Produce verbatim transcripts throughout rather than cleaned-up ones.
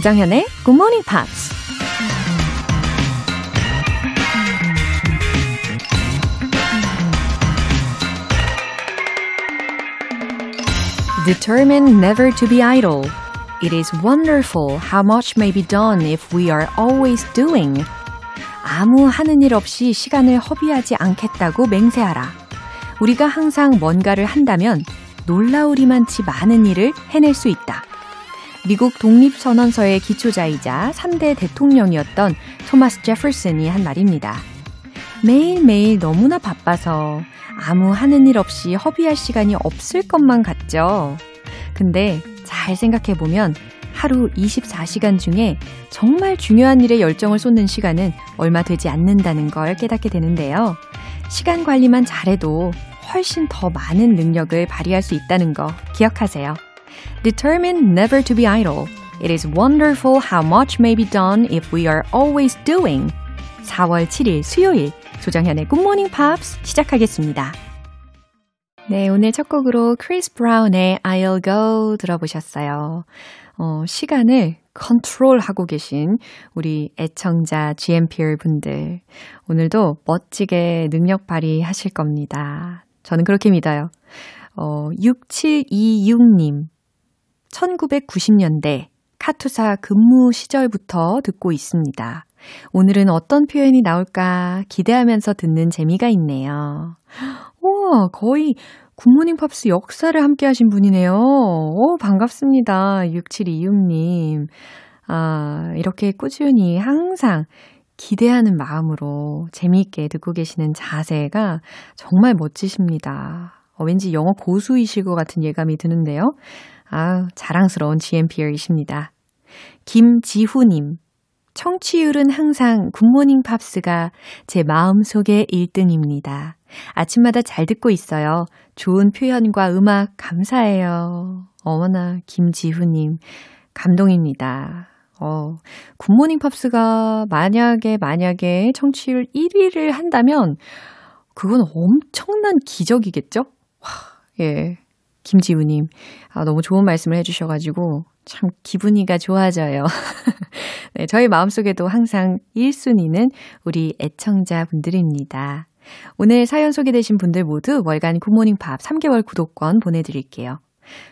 조정현의 Good Morning Pops. Determined never to be idle. It is wonderful how much may be done if we are always doing. 아무 하는 일 없이 시간을 허비하지 않겠다고 맹세하라. 우리가 항상 뭔가를 한다면 놀라우리만치 많은 일을 해낼 수 있다. 미국 독립선언서의 기초자이자 삼 대 대통령이었던 토마스 제퍼슨이 한 말입니다. 매일매일 너무나 바빠서 아무 하는 일 없이 허비할 시간이 없을 것만 같죠. 근데 잘 생각해보면 하루 이십사 시간 중에 정말 중요한 일에 열정을 쏟는 시간은 얼마 되지 않는다는 걸 깨닫게 되는데요. 시간 관리만 잘해도 훨씬 더 많은 능력을 발휘할 수 있다는 거 기억하세요. Determined never to be idle. It is wonderful how much may be done if we are always doing. 사월 칠일 수요일 조정현의 굿모닝 팝스 시작하겠습니다. 네, 오늘 첫 곡으로 크리스 브라운의 I'll Go 들어보셨어요. 어, 시간을 컨트롤하고 계신 우리 애청자 지엠피엘 분들, 오늘도 멋지게 능력 발휘하실 겁니다. 저는 그렇게 믿어요. 어, 육칠이육 님, 천구백구십 년대 카투사 근무 시절부터 듣고 있습니다. 오늘은 어떤 표현이 나올까 기대하면서 듣는 재미가 있네요. 우와, 거의 굿모닝 팝스 역사를 함께 하신 분이네요. 오, 반갑습니다. 육칠이육 님. 아, 이렇게 꾸준히 항상 기대하는 마음으로 재미있게 듣고 계시는 자세가 정말 멋지십니다. 어, 왠지 영어 고수이실 것 같은 예감이 드는데요. 아, 자랑스러운 지엠피엘이십니다. 김지후님. 청취율은 항상 굿모닝 팝스가 제 마음속의 일 등입니다. 아침마다 잘 듣고 있어요. 좋은 표현과 음악 감사해요. 어머나, 김지후님. 감동입니다. 어, 굿모닝 팝스가 만약에 만약에 청취율 일 위를 한다면 그건 엄청난 기적이겠죠? 와, 예. 김지우님, 아, 너무 좋은 말씀을 해주셔가지고 참 기분이가 좋아져요. 네, 저희 마음속에도 항상 일 순위는 우리 애청자분들입니다. 오늘 사연 소개되신 분들 모두 월간 굿모닝팝 삼 개월 구독권 보내드릴게요.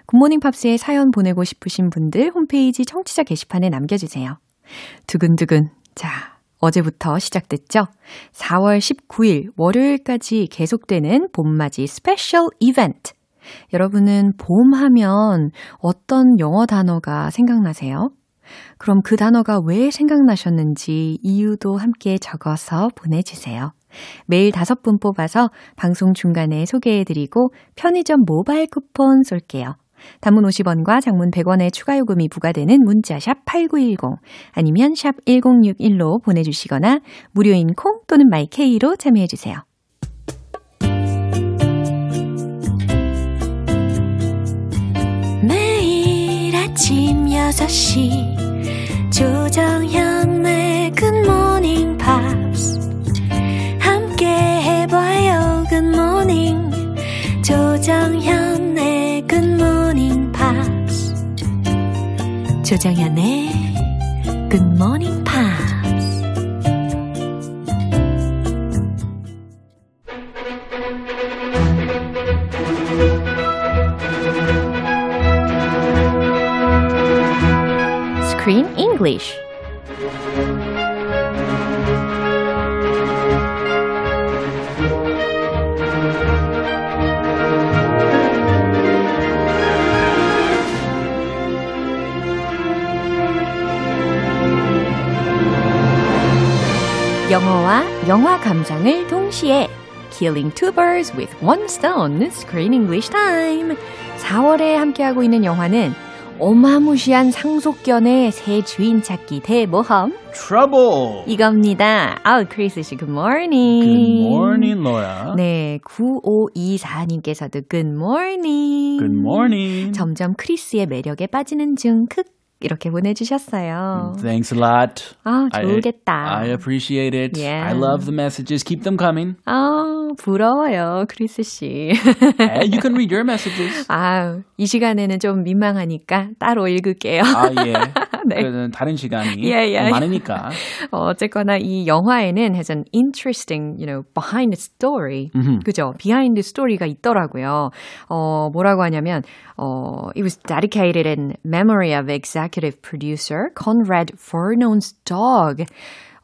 굿모닝팝스에 사연 보내고 싶으신 분들 홈페이지 청취자 게시판에 남겨주세요. 두근두근, 자, 어제부터 시작됐죠? 사월 십구일 월요일까지 계속되는 봄맞이 스페셜 이벤트. 여러분은 봄 하면 어떤 영어 단어가 생각나세요? 그럼 그 단어가 왜 생각나셨는지 이유도 함께 적어서 보내주세요. 매일 다섯 분 뽑아서 방송 중간에 소개해드리고 편의점 모바일 쿠폰 쏠게요. 단문 오십 원과 장문 백 원의 추가 요금이 부과되는 문자 샵 팔구일공 아니면 샵 일공육일로 보내주시거나 무료인 콩 또는 마이케이로 참여해주세요. 매일 아침 여섯 시 조정현의 굿모닝 팝스 함께 해봐요. 굿모닝 조정현의 굿모닝 팝스 조정현의 굿모닝 팝스. Screen English. 영어와 영화 감상을 동시에 Killing two birds with one stone. Screen English time. 사월에 함께하고 있는 영화는 어마무시한 상속견의 새 주인 찾기 대모험 Trouble 이겁니다. 아우, 크리스 씨, good morning. Good morning, 로야. 네, 구오이사 님께서도 good morning. Good morning. 점점 크리스의 매력에 빠지는 중 크. 이렇게 보내주셨어요. Thanks a lot. 아, 좋겠다. I, I appreciate it. Yeah. I love the messages. Keep them coming. 아, 부러워요, 크리스 씨. You can read your messages. 아, 이 시간에는 좀 민망하니까 따로 읽을게요. 아, 예. 네. 그래서 다른 시간이 yeah, yeah. 많으니까. 어, 어쨌거나 이 영화에는 has an interesting, you know, behind the story. Mm-hmm. 그죠? behind the story가 있더라고요. 어, 뭐라고 하냐면 어, it was dedicated in memory of executive producer Conrad Vernon's dog.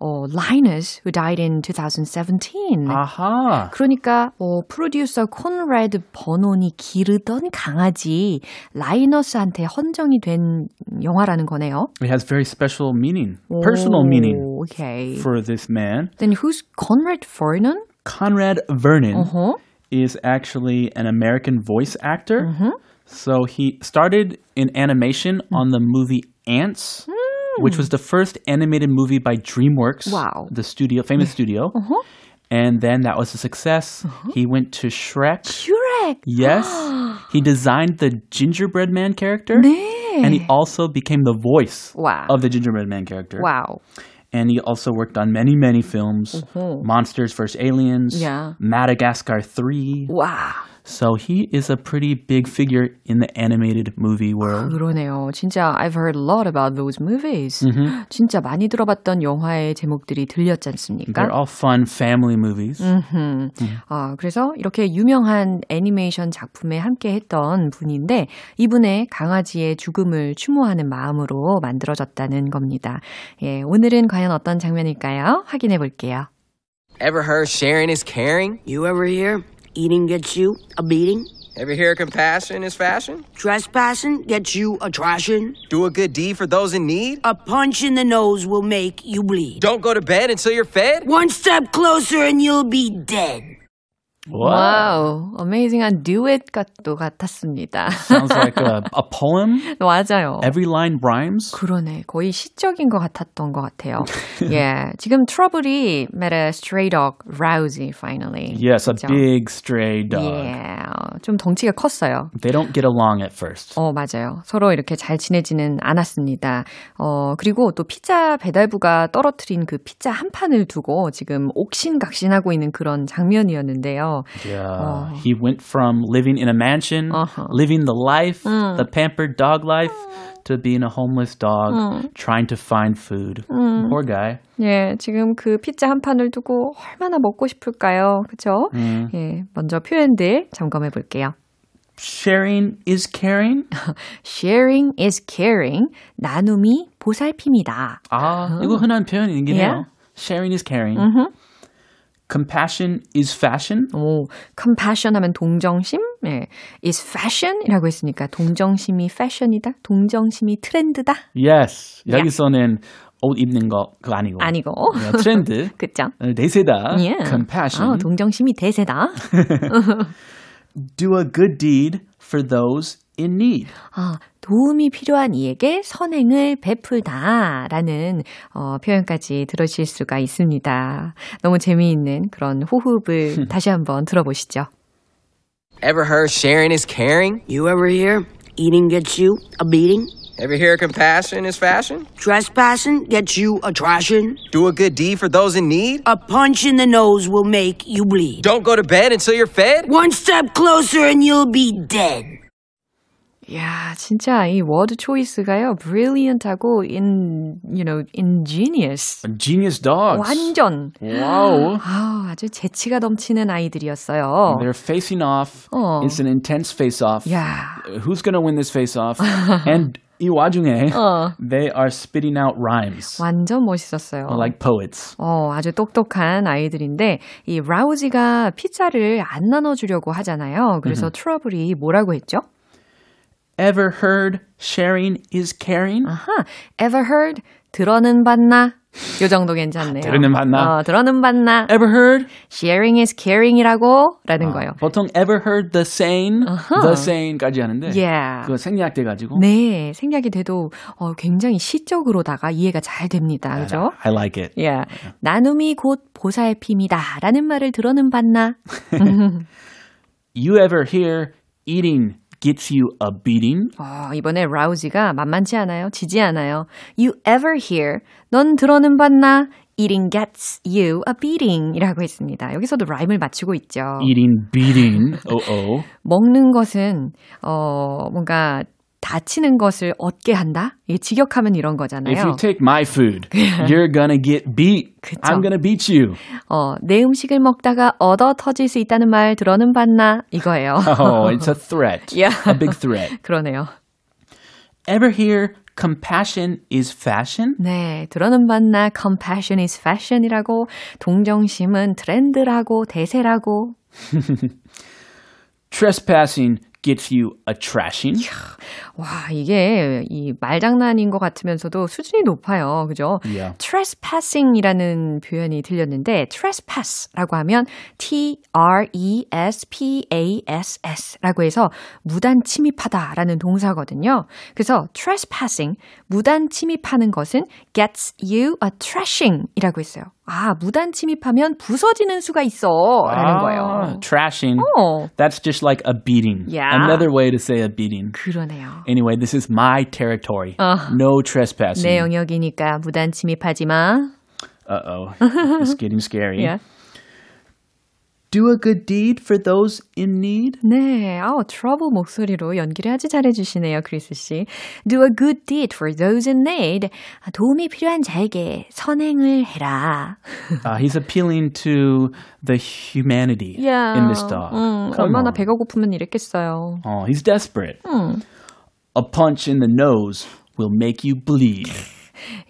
어, Linus, who died in twenty seventeen. 아하. 그러니까 어, 프로듀서 콘라드 버논이 기르던 강아지 라이너스한테 헌정이 된 영화라는 거네요. It has very special meaning, 오, personal meaning okay. for this man. Then who's Conrad Vernon? Conrad Vernon uh-huh. is actually an American voice actor. Uh-huh. So he started in animation on the movie Ants. Mm. Which was the first animated movie by DreamWorks, wow. the studio, famous studio. Uh-huh. And then that was a success. Uh-huh. He went to Shrek. Shrek! Yes. He designed the gingerbread man character. 네. And he also became the voice wow. of the gingerbread man character. Wow. And he also worked on many, many films. Uh-huh. Monsters versus. Aliens. Yeah. Madagascar three. Wow. So he is a pretty big figure in the animated movie world. 아, 그러네요. 진짜 I've heard a lot about those movies. Mm-hmm. 진짜 많이 들어봤던 영화의 제목들이 들렸지 않습니까? They're all fun family movies. Mm-hmm. Mm-hmm. 아, 그래서 이렇게 유명한 애니메이션 작품에 함께했던 분인데 이분의 강아지의 죽음을 추모하는 마음으로 만들어졌다는 겁니다. 예, 오늘은 과연 어떤 장면일까요? 확인해 볼게요. Ever heard sharing is caring? You ever hear? Eating gets you a beating. Ever hear compassion is fashion? Trespassing gets you a trashing. Do a good deed for those in need. A punch in the nose will make you bleed. Don't go to bed until you're fed. One step closer and you'll be dead. Wow. wow. Amazing한 듀엣과 또 같았습니다. Sounds like a, a poem. 맞아요. Every line rhymes. 그러네. 거의 시적인 것 같았던 것 같아요. yeah. 지금 트러블이 met a stray dog, Rousey, finally. Yes, 그렇죠? a big stray dog. Yeah. 좀 덩치가 컸어요. They don't get along at first. 어, 맞아요. 서로 이렇게 잘 지내지는 않았습니다. 어, 그리고 또 피자 배달부가 떨어뜨린 그 피자 한 판을 두고 지금 옥신각신하고 있는 그런 장면이었는데요. Yeah, oh. He went from living in a mansion, uh-huh. living the life, mm. the pampered dog life, to being a homeless dog, mm. trying to find food. Mm. Poor guy. 예, 지금 그 피자 한 판을 두고 얼마나 먹고 싶을까요? 그렇죠? Mm. 예, 먼저 표현들 점검해 볼게요. Sharing is caring. Sharing is caring. 나눔이 보살핌이다. 아, 이거 흔한 표현이긴 yeah. 해요. Sharing is caring. Mm-hmm. Compassion is fashion. 오, compassion 하면 동정심. 예, is fashion이라고 했으니까 동정심이 fashion이다. 동정심이 트렌드다. Yes. Yeah. 여기서는 옷 입는 거 그거 아니고. 아니고. 트렌드. 그쵸. 대세다. Yeah. Compassion. 아, 동정심이 대세다. Do a good deed for those in need. 아, 도움이 필요한 이에게 선행을 베풀다라는 어, 표현까지 들으실 수가 있습니다. 너무 재미있는 그런 호흡을 다시 한번 들어보시죠. Ever heard sharing is caring? You ever hear eating gets you a beating? Ever hear compassion is fashion? Trespassing gets you a trashing. Do a good deed for those in need. A punch in the nose will make you bleed. Don't go to bed until you're fed. One step closer and you'll be dead. 야, 진짜 이 워드 초이스가요. brilliant하고 in, you know, ingenious. Genius dogs. 완전. 와우. 아, 아주 재치가 넘치는 아이들이었어요. They're facing off. 어. It's an intense face off. 야. Who's going to win this face off? And 이 와중에 어. they are spitting out rhymes. 완전 멋있었어요. Like poets. 어, 아주 똑똑한 아이들인데 이 라우지가 피자를 안 나눠 주려고 하잖아요. 그래서 mm-hmm. 트러블이 뭐라고 했죠? Ever heard sharing is caring? 아하, ever heard 들어는 봤나? 요 정도 괜찮네요. 들어는 봤나? 어, 들어는 봤나? Ever heard sharing is caring이라고 라는 아, 거예요. 보통 ever heard the saying, 아하. the saying까지 하는데 yeah. 그거 생략돼 가지고. 네, 생략이 돼도 어, 굉장히 시적으로다가 이해가 잘 됩니다. 그죠? I like it. Yeah. yeah. 나눔이 곧 보살핌이다라는 말을 들어는 봤나? You ever hear eating gets you a beating. 어, 이번에 라우지가 만만치 않아요. 지지 않아요. You ever hear? 넌 들어는 봤나? Eating gets you a beating 이라고 했습니다. 여기서도 라임을 맞추고 있죠. Eating, beating, oh-oh. 먹는 것은 어, 뭔가 다치는 것을 얻게 한다? 이게 직역하면 이런 거잖아요. If you take my food, you're gonna get beat. 그쵸? I'm gonna beat you. 어, 내 음식을 먹다가 얻어 터질 수 있다는 말 들어는 봤나? 이거예요. Oh, it's a threat. Yeah. A big threat. 그러네요. Ever hear compassion is fashion? 네, 들어는 봤나? Compassion is fashion이라고, 동정심은 트렌드라고, 대세라고. Trespassing gets you a trashing. 이야, 와, 이게 이 말장난인 것 같으면서도 수준이 높아요. 그죠? Yeah. Trespassing이라는 표현이 들렸는데 trespass라고 하면 T-R-E-S-P-A-S-S라고 해서 무단 침입하다라는 동사거든요. 그래서 trespassing, 무단 침입하는 것은 gets you a trashing이라고 했어요. 아, 무단 침입하면 부서지는 수가 있어라는 거예요. Trashing. Oh. That's just like a beating. Yeah. Another way to say a beating. 그러네요. Anyway, this is my territory. Uh, no trespassing. 내 영역이니까 무단 침입하지 마. Uh-oh. It's getting scary. Yeah. Do a good deed for those in need. 네, 아우, Trouble 목소리로 연기를 아주 잘해주시네요, 크리스 씨. Do a good deed for those in need. 도움이 필요한 자에게 선행을 해라. uh, he's appealing to the humanity yeah. in this dog. 음, 얼마나 on. 배가 고프면 이랬겠어요. Oh, he's desperate. 음. A punch in the nose will make you bleed.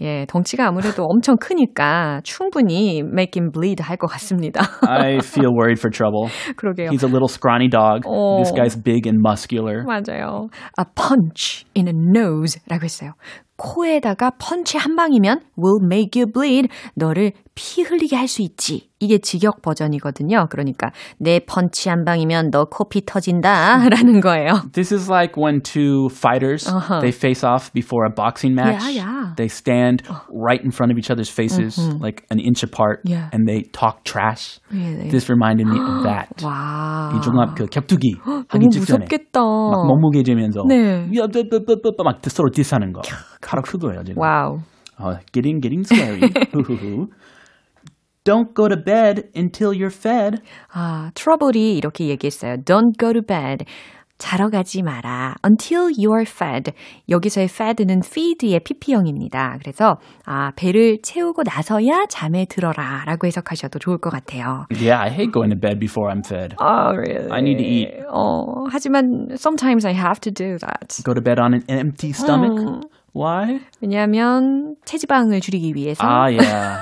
예, 덩치가 아무래도 엄청 크니까 충분히 make him bleed 할 것 같습니다. I feel worried for Trouble. 그러게요. He's a little scrawny dog. 어. This guy's big and muscular. 맞아요. A punch in a nose라고 했어요. 코에다가 펀치 한 방이면 will make you bleed. 너를 피 흘리게 할 수 있지. 이게 직역 버전이거든요. 그러니까 내 펀치 한 방이면 너 코피 터진다 라는 거예요. This is like when two fighters, uh-huh. they face off before a boxing match. Yeah, yeah. They stand right in front of each other's faces, uh-huh. like an inch apart, yeah. and they talk trash. Yeah, they... This reminded me of that. 와. 이 종합 그 격투기 하기 직전에 막 몸무게 재면서 네. 막 서로 디스하는 거. 가락 휘둘러요, 지금. 와우. Uh, getting, getting scary. Don't go to bed until you're fed. 아, 트러블이 이렇게 얘기했어요. Don't go to bed. 자러 가지 마라. Until you're fed. 여기서의 fed는 feed의 피피형입니다. 그래서 아, 배를 채우고 나서야 잠에 들어라 라고 해석하셔도 좋을 것 같아요. Yeah, I hate going to bed before I'm fed. Oh, really? I need to eat. 어, 하지만 sometimes I have to do that. Go to bed on an empty stomach? 음. Why? 왜냐하면 체지방을 줄이기 위해서. Ah, yeah.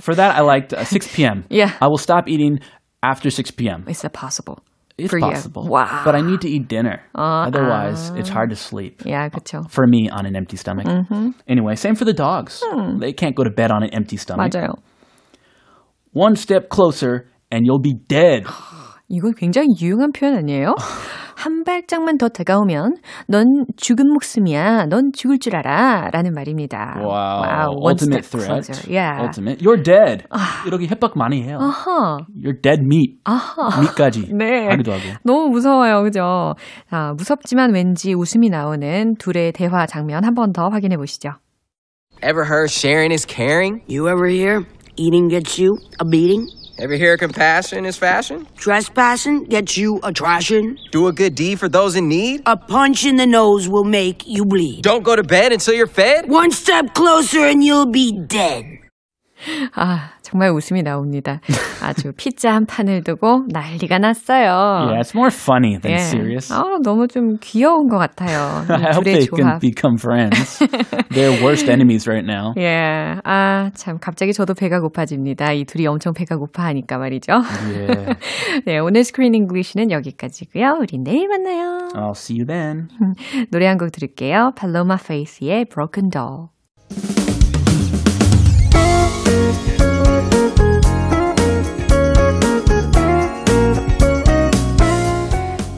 For that, I liked six p.m. Yeah. I will stop eating after six p.m. Is that possible? It's for possible. You. Wow. But I need to eat dinner. Uh, Otherwise, uh. it's hard to sleep. Yeah, 그렇죠. For me, on an empty stomach. Mm-hmm. Anyway, same for the dogs. Mm. They can't go to bed on an empty stomach. 맞아요. One step closer and you'll be dead. 이건 굉장히 유용한 표현 아니에요? 한 발짝만 더 다가오면 넌 죽은 목숨이야. 넌 죽을 줄 알아. 라는 말입니다. Wow. wow. Ultimate threat. Yeah. Ultimate. You're dead. 아. 이렇게 협박 많이 해요. Uh-huh. You're dead meat. Uh-huh. meat까지. 네. 하기도 하고. 너무 무서워요. 그죠? 아, 무섭지만 왠지 웃음이 나오는 둘의 대화 장면 한 번 더 확인해 보시죠. Ever heard sharing is caring? You ever hear eating gets you a beating? Ever hear compassion is fashion? Trespassing gets you a trashing. Do a good deed for those in need? A punch in the nose will make you bleed. Don't go to bed until you're fed? One step closer and you'll be dead. 아, 정말 웃음이 나옵니다. 아주 피자 한 판을 두고 난리가 났어요. Yeah, it's more funny than yeah. serious. 아, 너무 좀 귀여운 것 같아요. I hope they 조합. can become friends. They're worst enemies right now. Yeah. 아, 참 갑자기 저도 배가 고파집니다. 이 둘이 엄청 배가 고파하니까 말이죠. Yeah. 네, 오늘 스크린 잉글리시는 여기까지고요. 우리 내일 만나요. I'll see you then. 노래 한 곡 들을게요. Paloma Face의 Broken Doll.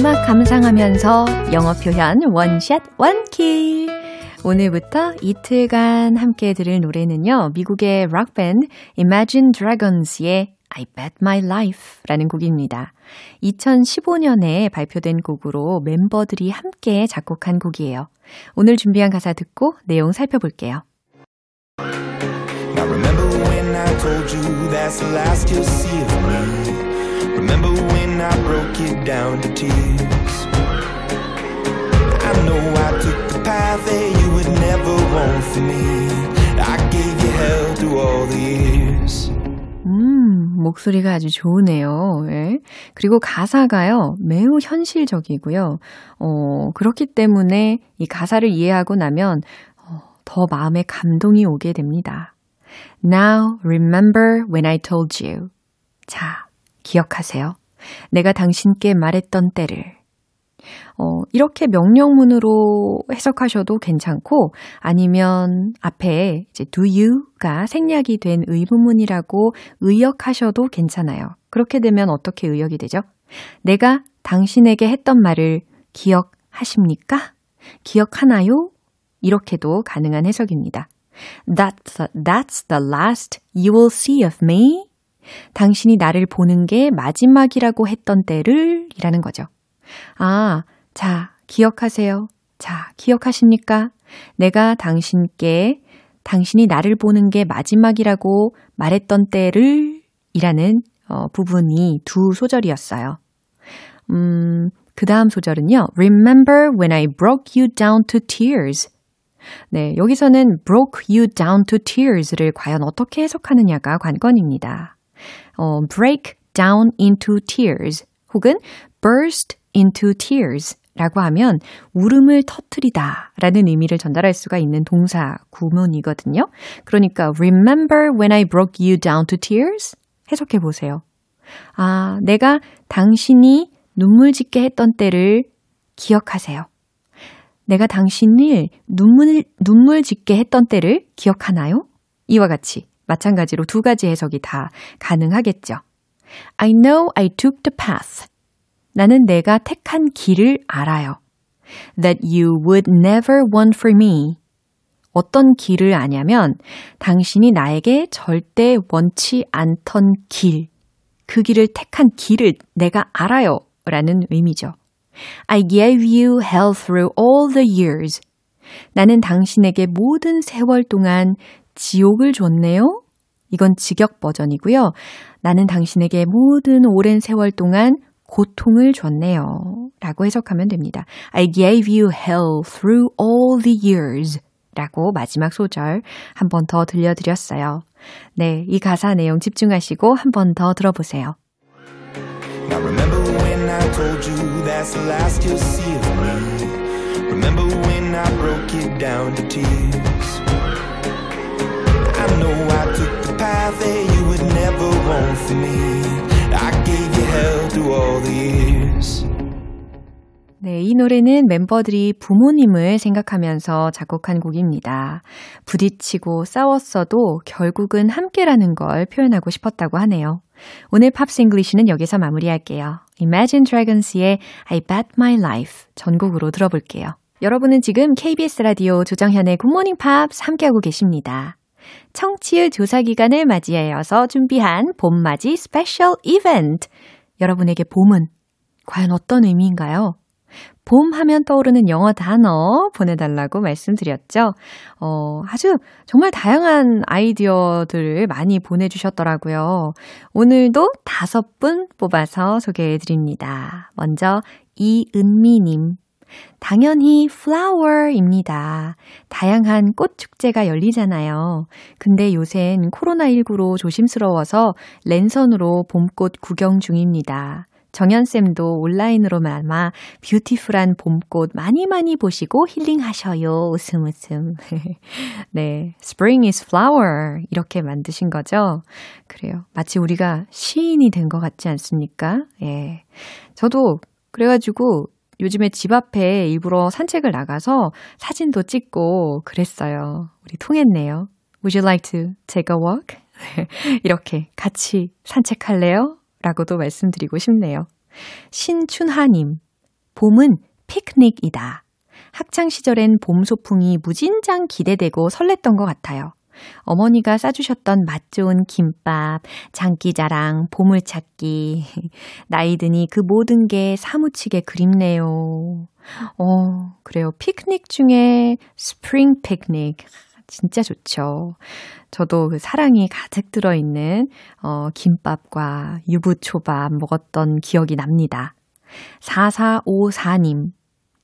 음악 감상하면서 영어 표현 원샷 원킬. 오늘부터 이틀간 함께 들을 노래는요. 미국의 록밴드 Imagine Dragons의 I Bet My Life 라는 곡입니다. 이천십오 년에 발표된 곡으로 멤버들이 함께 작곡한 곡이에요. 오늘 준비한 가사 듣고 내용 살펴볼게요. Now remember when I told you that's the last you'll see of me. Remember when I broke it down to tears. I know I took the path that you would never want for me. I gave you hell through all the years. 음, 목소리가 아주 좋으네요. 예. 그리고 가사가요, 매우 현실적이고요. 어, 그렇기 때문에 이 가사를 이해하고 나면 어, 더 마음에 감동이 오게 됩니다. Now remember when I told you. 자, 기억하세요. 내가 당신께 말했던 때를. 어, 이렇게 명령문으로 해석하셔도 괜찮고, 아니면 앞에 이제 do you가 생략이 된 의문문이라고 의역하셔도 괜찮아요. 그렇게 되면 어떻게 의역이 되죠? 내가 당신에게 했던 말을 기억하십니까? 기억하나요? 이렇게도 가능한 해석입니다. That's the, that's the last you will see of me. 당신이 나를 보는 게 마지막이라고 했던 때를 이라는 거죠. 아, 자, 기억하세요. 자, 기억하십니까? 내가 당신께 당신이 나를 보는 게 마지막이라고 말했던 때를 이라는 어, 부분이 두 소절이었어요. 음, 그 다음 소절은요. Remember when I broke you down to tears. 네, 여기서는 broke you down to tears를 과연 어떻게 해석하느냐가 관건입니다. 어, break down into tears 혹은 burst into tears 라고 하면 울음을 터뜨리다 라는 의미를 전달할 수가 있는 동사 구문이거든요. 그러니까 remember when I broke you down to tears? 해석해 보세요. 아, 내가 당신이 눈물 짓게 했던 때를 기억하세요. 내가 당신을 눈물, 눈물 짓게 했던 때를 기억하나요? 이와 같이 마찬가지로 두 가지 해석이 다 가능하겠죠. I know I took the path. 나는 내가 택한 길을 알아요. That you would never want for me. 어떤 길을 아냐면 당신이 나에게 절대 원치 않던 길, 그 길을 택한 길을 내가 알아요 라는 의미죠. I gave you hell through all the years. 나는 당신에게 모든 세월 동안 지옥을 줬네요. 이건 직역 버전이고요. 나는 당신에게 모든 오랜 세월 동안 고통을 줬네요. 라고 해석하면 됩니다. I gave you hell through all the years. 라고 마지막 소절 한 번 더 들려드렸어요. 네, 이 가사 내용 집중하시고 한 번 더 들어보세요. Now remember when I told you that's the last you'll see of me. Remember when I broke it down to tears. I know I took the path that you would never want for me. I gave you hell through all the years. 네, 이 노래는 멤버들이 부모님을 생각하면서 작곡한 곡입니다. 부딪히고 싸웠어도 결국은 함께라는 걸 표현하고 싶었다고 하네요. 오늘 팝스 잉글리시는 여기서 마무리할게요. Imagine Dragons의 I Bet My Life 전곡으로 들어볼게요. 여러분은 지금 케이비에스 라디오 조정현의 굿모닝 팝스 함께하고 계십니다. 청취율 조사 기간을 맞이하여서 준비한 봄맞이 스페셜 이벤트. 여러분에게 봄은 과연 어떤 의미인가요? 봄 하면 떠오르는 영어 단어 보내달라고 말씀드렸죠. 어, 아주 정말 다양한 아이디어들을 많이 보내주셨더라고요. 오늘도 다섯 분 뽑아서 소개해드립니다. 먼저 이은미님. 당연히 flower입니다. 다양한 꽃 축제가 열리잖아요. 근데 요샌 코로나십구로 조심스러워서 랜선으로 봄꽃 구경 중입니다. 정연쌤도 온라인으로나마 뷰티풀한 봄꽃 많이 많이 보시고 힐링하셔요. 웃음 웃음. 네, spring is flower 이렇게 만드신 거죠. 그래요. 마치 우리가 시인이 된 것 같지 않습니까? 예, 저도 그래가지고 요즘에 집 앞에 일부러 산책을 나가서 사진도 찍고 그랬어요. 우리 통했네요. Would you like to take a walk? 이렇게 같이 산책할래요? 라고도 말씀드리고 싶네요. 신춘하님, 봄은 피크닉이다. 학창시절엔 봄 소풍이 무진장 기대되고 설렜던 것 같아요. 어머니가 싸주셨던 맛 좋은 김밥, 장기자랑, 보물찾기. 나이 드니 그 모든 게 사무치게 그립네요. 어, 그래요. 피크닉 중에 스프링 피크닉. 진짜 좋죠. 저도 그 사랑이 가득 들어있는 어, 김밥과 유부초밥 먹었던 기억이 납니다. 사사오사님,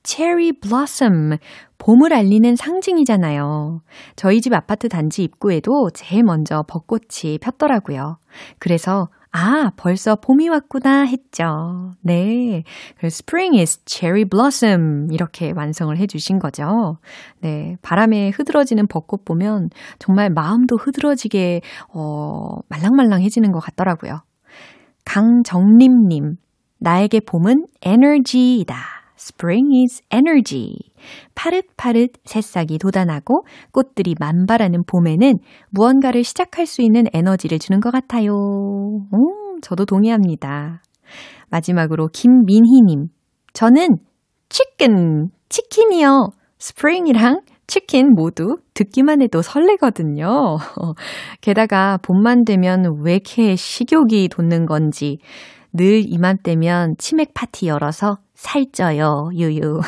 체리 블러썸, 봄을 알리는 상징이잖아요. 저희 집 아파트 단지 입구에도 제일 먼저 벚꽃이 폈더라고요. 그래서 아, 벌써 봄이 왔구나 했죠. 네, 그래서 Spring is Cherry Blossom 이렇게 완성을 해주신 거죠. 네, 바람에 흐드러지는 벚꽃 보면 정말 마음도 흐드러지게 어, 말랑말랑해지는 것 같더라고요. 강정림님, 나에게 봄은 에너지이다. Spring is energy. 파릇파릇 새싹이 돋아나고 꽃들이 만발하는 봄에는 무언가를 시작할 수 있는 에너지를 주는 것 같아요. 음, 저도 동의합니다. 마지막으로 김민희님, 저는 치킨, 치킨이요. 스프링이랑 치킨 모두 듣기만 해도 설레거든요. 게다가 봄만 되면 왜 이렇게 식욕이 돋는 건지 늘 이맘때면 치맥 파티 열어서 살쪄요, 유유.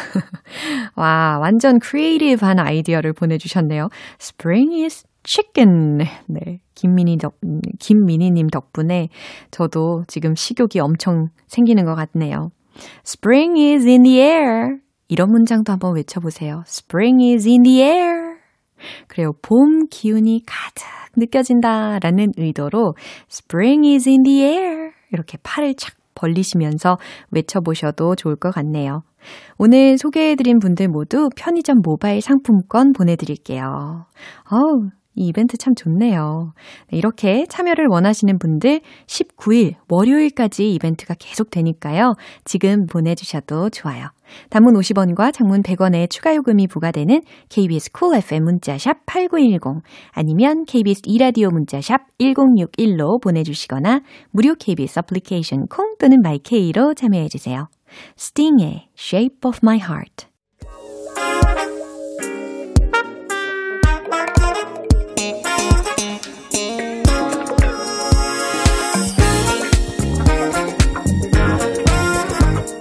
와, 완전 크리에이티브한 아이디어를 보내주셨네요. Spring is chicken. 네, 김민희 덕, 김민희님 덕분에 저도 지금 식욕이 엄청 생기는 것 같네요. Spring is in the air. 이런 문장도 한번 외쳐보세요. Spring is in the air. 그래요, 봄 기운이 가득 느껴진다라는 의도로 Spring is in the air. 이렇게 팔을 착 벌리시면서 외쳐보셔도 좋을 것 같네요. 오늘 소개해드린 분들 모두 편의점 모바일 상품권 보내드릴게요. 어우, 이 이벤트 참 좋네요. 이렇게 참여를 원하시는 분들 십구 일 월요일까지 이벤트가 계속 되니까요. 지금 보내주셔도 좋아요. 단문 오십 원과 장문 백 원의 추가 요금이 부과되는 케이비에스 쿨 에프엠 문자샵 팔구일공 아니면 케이비에스 이 라디오 문자샵 일공육일로 보내주시거나 무료 케이비에스 애플리케이션 콩 또는 마이케이로 참여해주세요. Sting의 Shape of My Heart.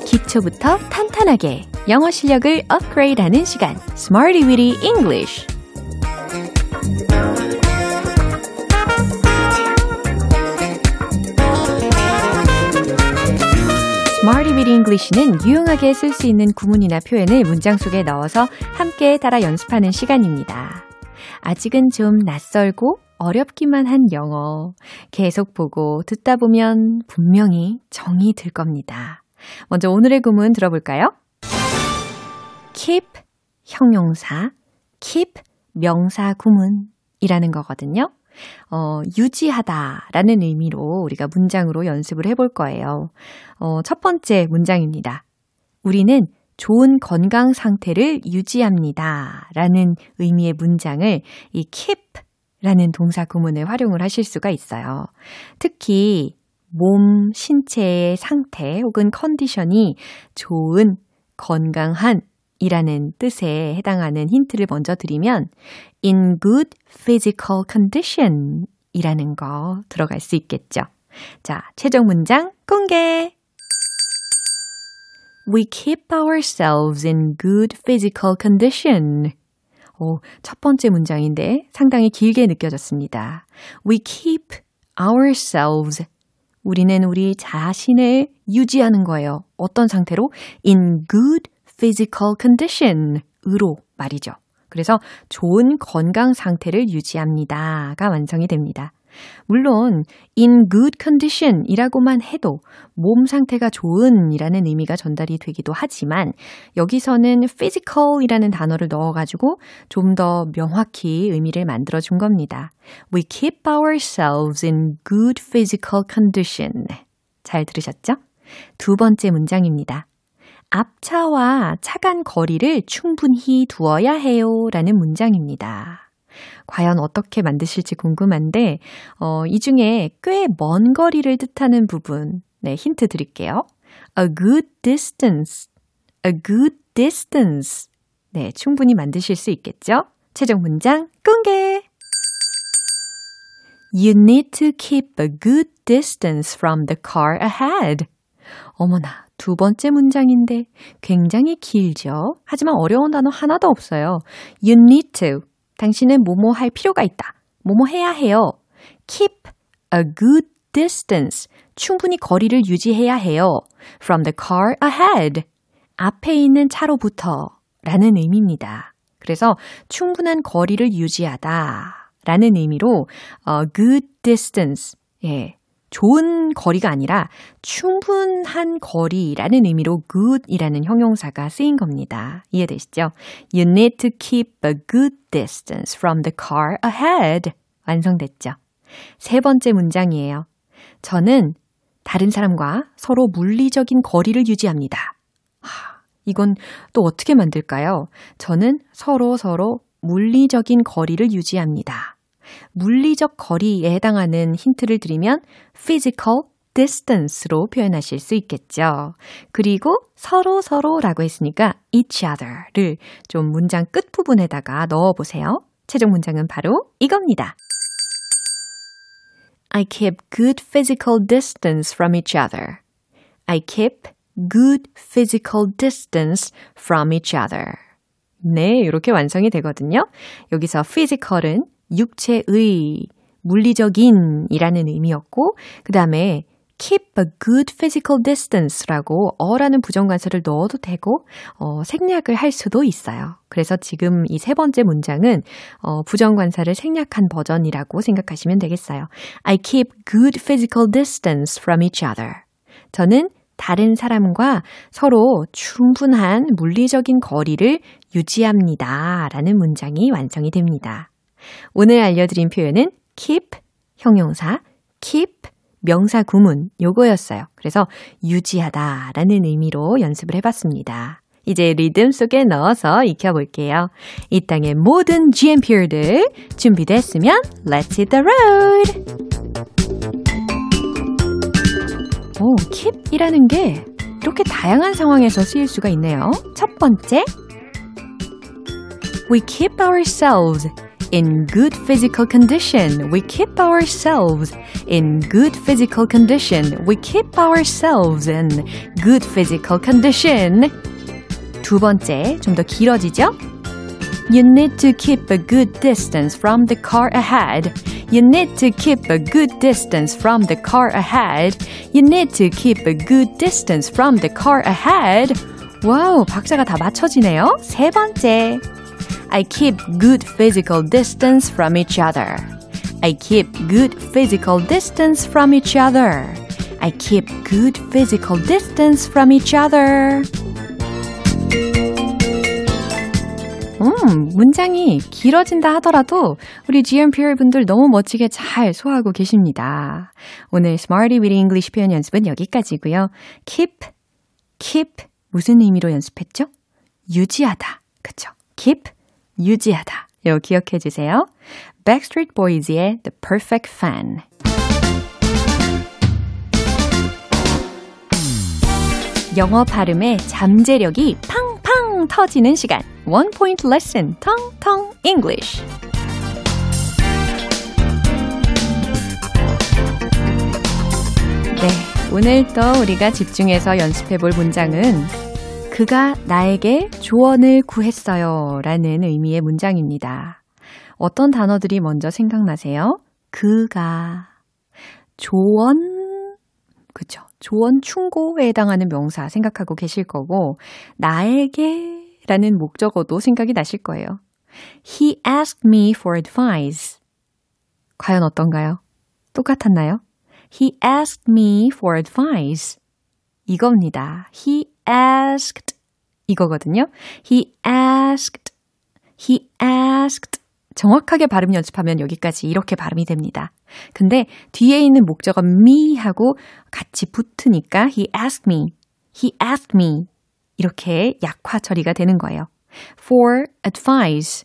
기초부터 탄탄하게 영어 실력을 업그레이드하는 시간, Smarty Weedy English. Smarty Weedy English는 유용하게 쓸 수 있는 구문이나 표현을 문장 속에 넣어서 함께 따라 연습하는 시간입니다. 아직은 좀 낯설고 어렵기만 한 영어, 계속 보고 듣다 보면 분명히 정이 들 겁니다. 먼저 오늘의 구문 들어볼까요? keep 형용사, keep 명사 구문이라는 거거든요. 어, 유지하다라는 의미로 우리가 문장으로 연습을 해볼 거예요. 어, 첫 번째 문장입니다. 우리는 좋은 건강 상태를 유지합니다라는 의미의 문장을 이 keep라는 동사 구문을 활용을 하실 수가 있어요. 특히 몸, 신체의 상태 혹은 컨디션이 좋은, 건강한 이라는 뜻에 해당하는 힌트를 먼저 드리면 in good physical condition 이라는 거 들어갈 수 있겠죠. 자, 최종 문장 공개! We keep ourselves in good physical condition. 오, 첫 번째 문장인데 상당히 길게 느껴졌습니다. We keep ourselves. 우리는 우리 자신을 유지하는 거예요. 어떤 상태로? In good physical condition으로 말이죠. 그래서 좋은 건강 상태를 유지합니다가 완성이 됩니다. 물론 in good condition이라고만 해도 몸 상태가 좋은이라는 의미가 전달이 되기도 하지만 여기서는 physical이라는 단어를 넣어가지고 좀 더 명확히 의미를 만들어준 겁니다. We keep ourselves in good physical condition. 잘 들으셨죠? 두 번째 문장입니다. 앞차와 차간 거리를 충분히 두어야 해요 라는 문장입니다. 과연 어떻게 만드실지 궁금한데 어, 이 중에 꽤 먼 거리를 뜻하는 부분 네, 힌트 드릴게요. A good distance, a good distance. 네, 충분히 만드실 수 있겠죠? 최종 문장 공개! You need to keep a good distance from the car ahead. 어머나, 두 번째 문장인데 굉장히 길죠? 하지만 어려운 단어 하나도 없어요. You need to. 당신은 뭐뭐 할 필요가 있다. 뭐뭐 해야 해요. Keep a good distance. 충분히 거리를 유지해야 해요. From the car ahead. 앞에 있는 차로부터 라는 의미입니다. 그래서 충분한 거리를 유지하다 라는 의미로 어, good distance, 예, 좋은 거리가 아니라 충분한 거리라는 의미로 good이라는 형용사가 쓰인 겁니다. 이해되시죠? You need to keep a good distance from the car ahead. 완성됐죠? 세 번째 문장이에요. 저는 다른 사람과 서로 물리적인 거리를 유지합니다. 하, 이건 또 어떻게 만들까요? 저는 서로 서로 물리적인 거리를 유지합니다. 물리적 거리에 해당하는 힌트를 드리면 physical distance로 표현하실 수 있겠죠. 그리고 서로서로라고 했으니까 each other를 좀 문장 끝부분에다가 넣어보세요. 최종 문장은 바로 이겁니다. I keep good physical distance from each other. I keep good physical distance from each other. 네, 이렇게 완성이 되거든요. 여기서 physical은 육체의, 물리적인이라는 의미였고 그 다음에 keep a good physical distance라고 어라는 부정관사를 넣어도 되고 어, 생략을 할 수도 있어요. 그래서 지금 이 세 번째 문장은 어, 부정관사를 생략한 버전이라고 생각하시면 되겠어요. I keep good physical distance from each other. 저는 다른 사람과 서로 충분한 물리적인 거리를 유지합니다. 라는 문장이 완성이 됩니다. 오늘 알려드린 표현은 keep, 형용사, keep, 명사 구문 요거였어요. 그래서 유지하다 라는 의미로 연습을 해봤습니다. 이제 리듬 속에 넣어서 익혀볼게요. 이 땅의 모든 GMP들 준비됐으면 Let's hit the road! 오, keep이라는 게 이렇게 다양한 상황에서 쓰일 수가 있네요. 첫 번째, We keep ourselves in good physical condition. We keep ourselves in good physical condition. We keep ourselves in good physical condition. 두 번째, 좀 더 길어지죠? You need to keep a good distance from the car ahead. You need to keep a good distance from the car ahead. You need to keep a good distance from the car ahead. 와우, 박자가 다 맞춰지네요. 세 번째. I keep good physical distance from each other. I keep good physical distance from each other. I keep good physical distance from each other. 음, 문장이 길어진다 하더라도 우리 GMPR 분들 너무 멋지게 잘 소화하고 계십니다. 오늘 Smarty with English 표현 연습은 여기까지고요. Keep, keep 무슨 의미로 연습했죠? 유지하다, 그쵸? Keep, 유지하다. 이거 기억해 주세요. Backstreet Boys의 The Perfect Fan. 영어 발음의 잠재력이 팡팡 터지는 시간. One Point Lesson, Tong Tong English. 네, 오늘 또 우리가 집중해서 연습해볼 문장은 그가 나에게 조언을 구했어요 라는 의미의 문장입니다. 어떤 단어들이 먼저 생각나세요? 그가, 조언, 그쵸? 조언 충고에 해당하는 명사 생각하고 계실 거고 나에게 라는 목적어도 생각이 나실 거예요. He asked me for advice. 과연 어떤가요? 똑같았나요? He asked me for advice. 이겁니다. He asked. 이거거든요. He asked. He asked. 정확하게 발음 연습하면 여기까지 이렇게 발음이 됩니다. 근데 뒤에 있는 목적어 me하고 같이 붙으니까 He asked me. He asked me. 이렇게 약화 처리가 되는 거예요. for advice,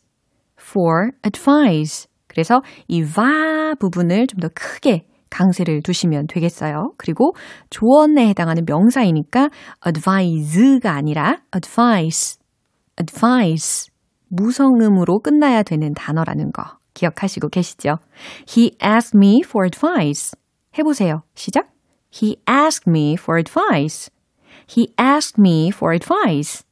for advice. 그래서 이 va 부분을 좀 더 크게 강세를 두시면 되겠어요. 그리고 조언에 해당하는 명사이니까 advise가 아니라 advice, advice. 무성음으로 끝나야 되는 단어라는 거 기억하시고 계시죠? He asked me for advice. 해보세요. 시작. He asked me for advice. He asked me for advice.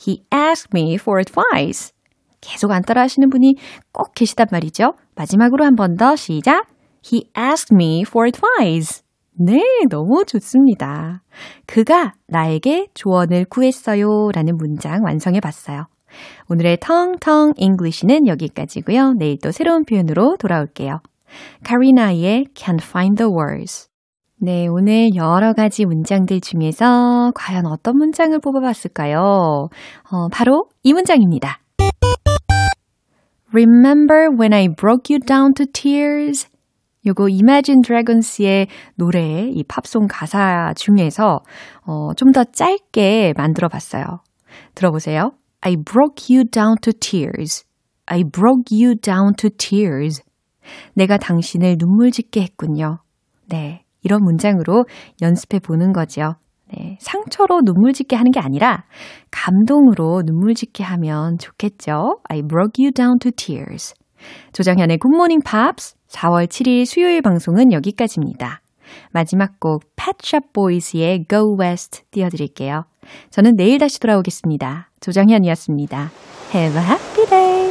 He asked me for advice. 계속 안 따라 하시는 분이 꼭 계시단 말이죠. 마지막으로 한 번 더 시작. He asked me for advice. 네, 너무 좋습니다. 그가 나에게 조언을 구했어요 라는 문장 완성해봤어요. 오늘의 텅텅 잉글리시는 여기까지고요. 내일 또 새로운 표현으로 돌아올게요. 카리나의 Can't find the words. 네, 오늘 여러 가지 문장들 중에서 과연 어떤 문장을 뽑아봤을까요? 어, 바로 이 문장입니다. Remember when I broke you down to tears? 요거 Imagine Dragons의 노래, 이 팝송 가사 중에서 어, 좀 더 짧게 만들어봤어요. 들어보세요. I broke you down to tears. I broke you down to tears. 내가 당신을 눈물 짓게 했군요. 네, 이런 문장으로 연습해 보는 거죠. 네, 상처로 눈물 짓게 하는 게 아니라 감동으로 눈물 짓게 하면 좋겠죠. I broke you down to tears. 조정현의 굿모닝 팝스 사월 칠일 수요일 방송은 여기까지입니다. 마지막 곡 Pet Shop Boys의 Go West 띄워드릴게요. 저는 내일 다시 돌아오겠습니다. 조정현이었습니다. Have a happy day!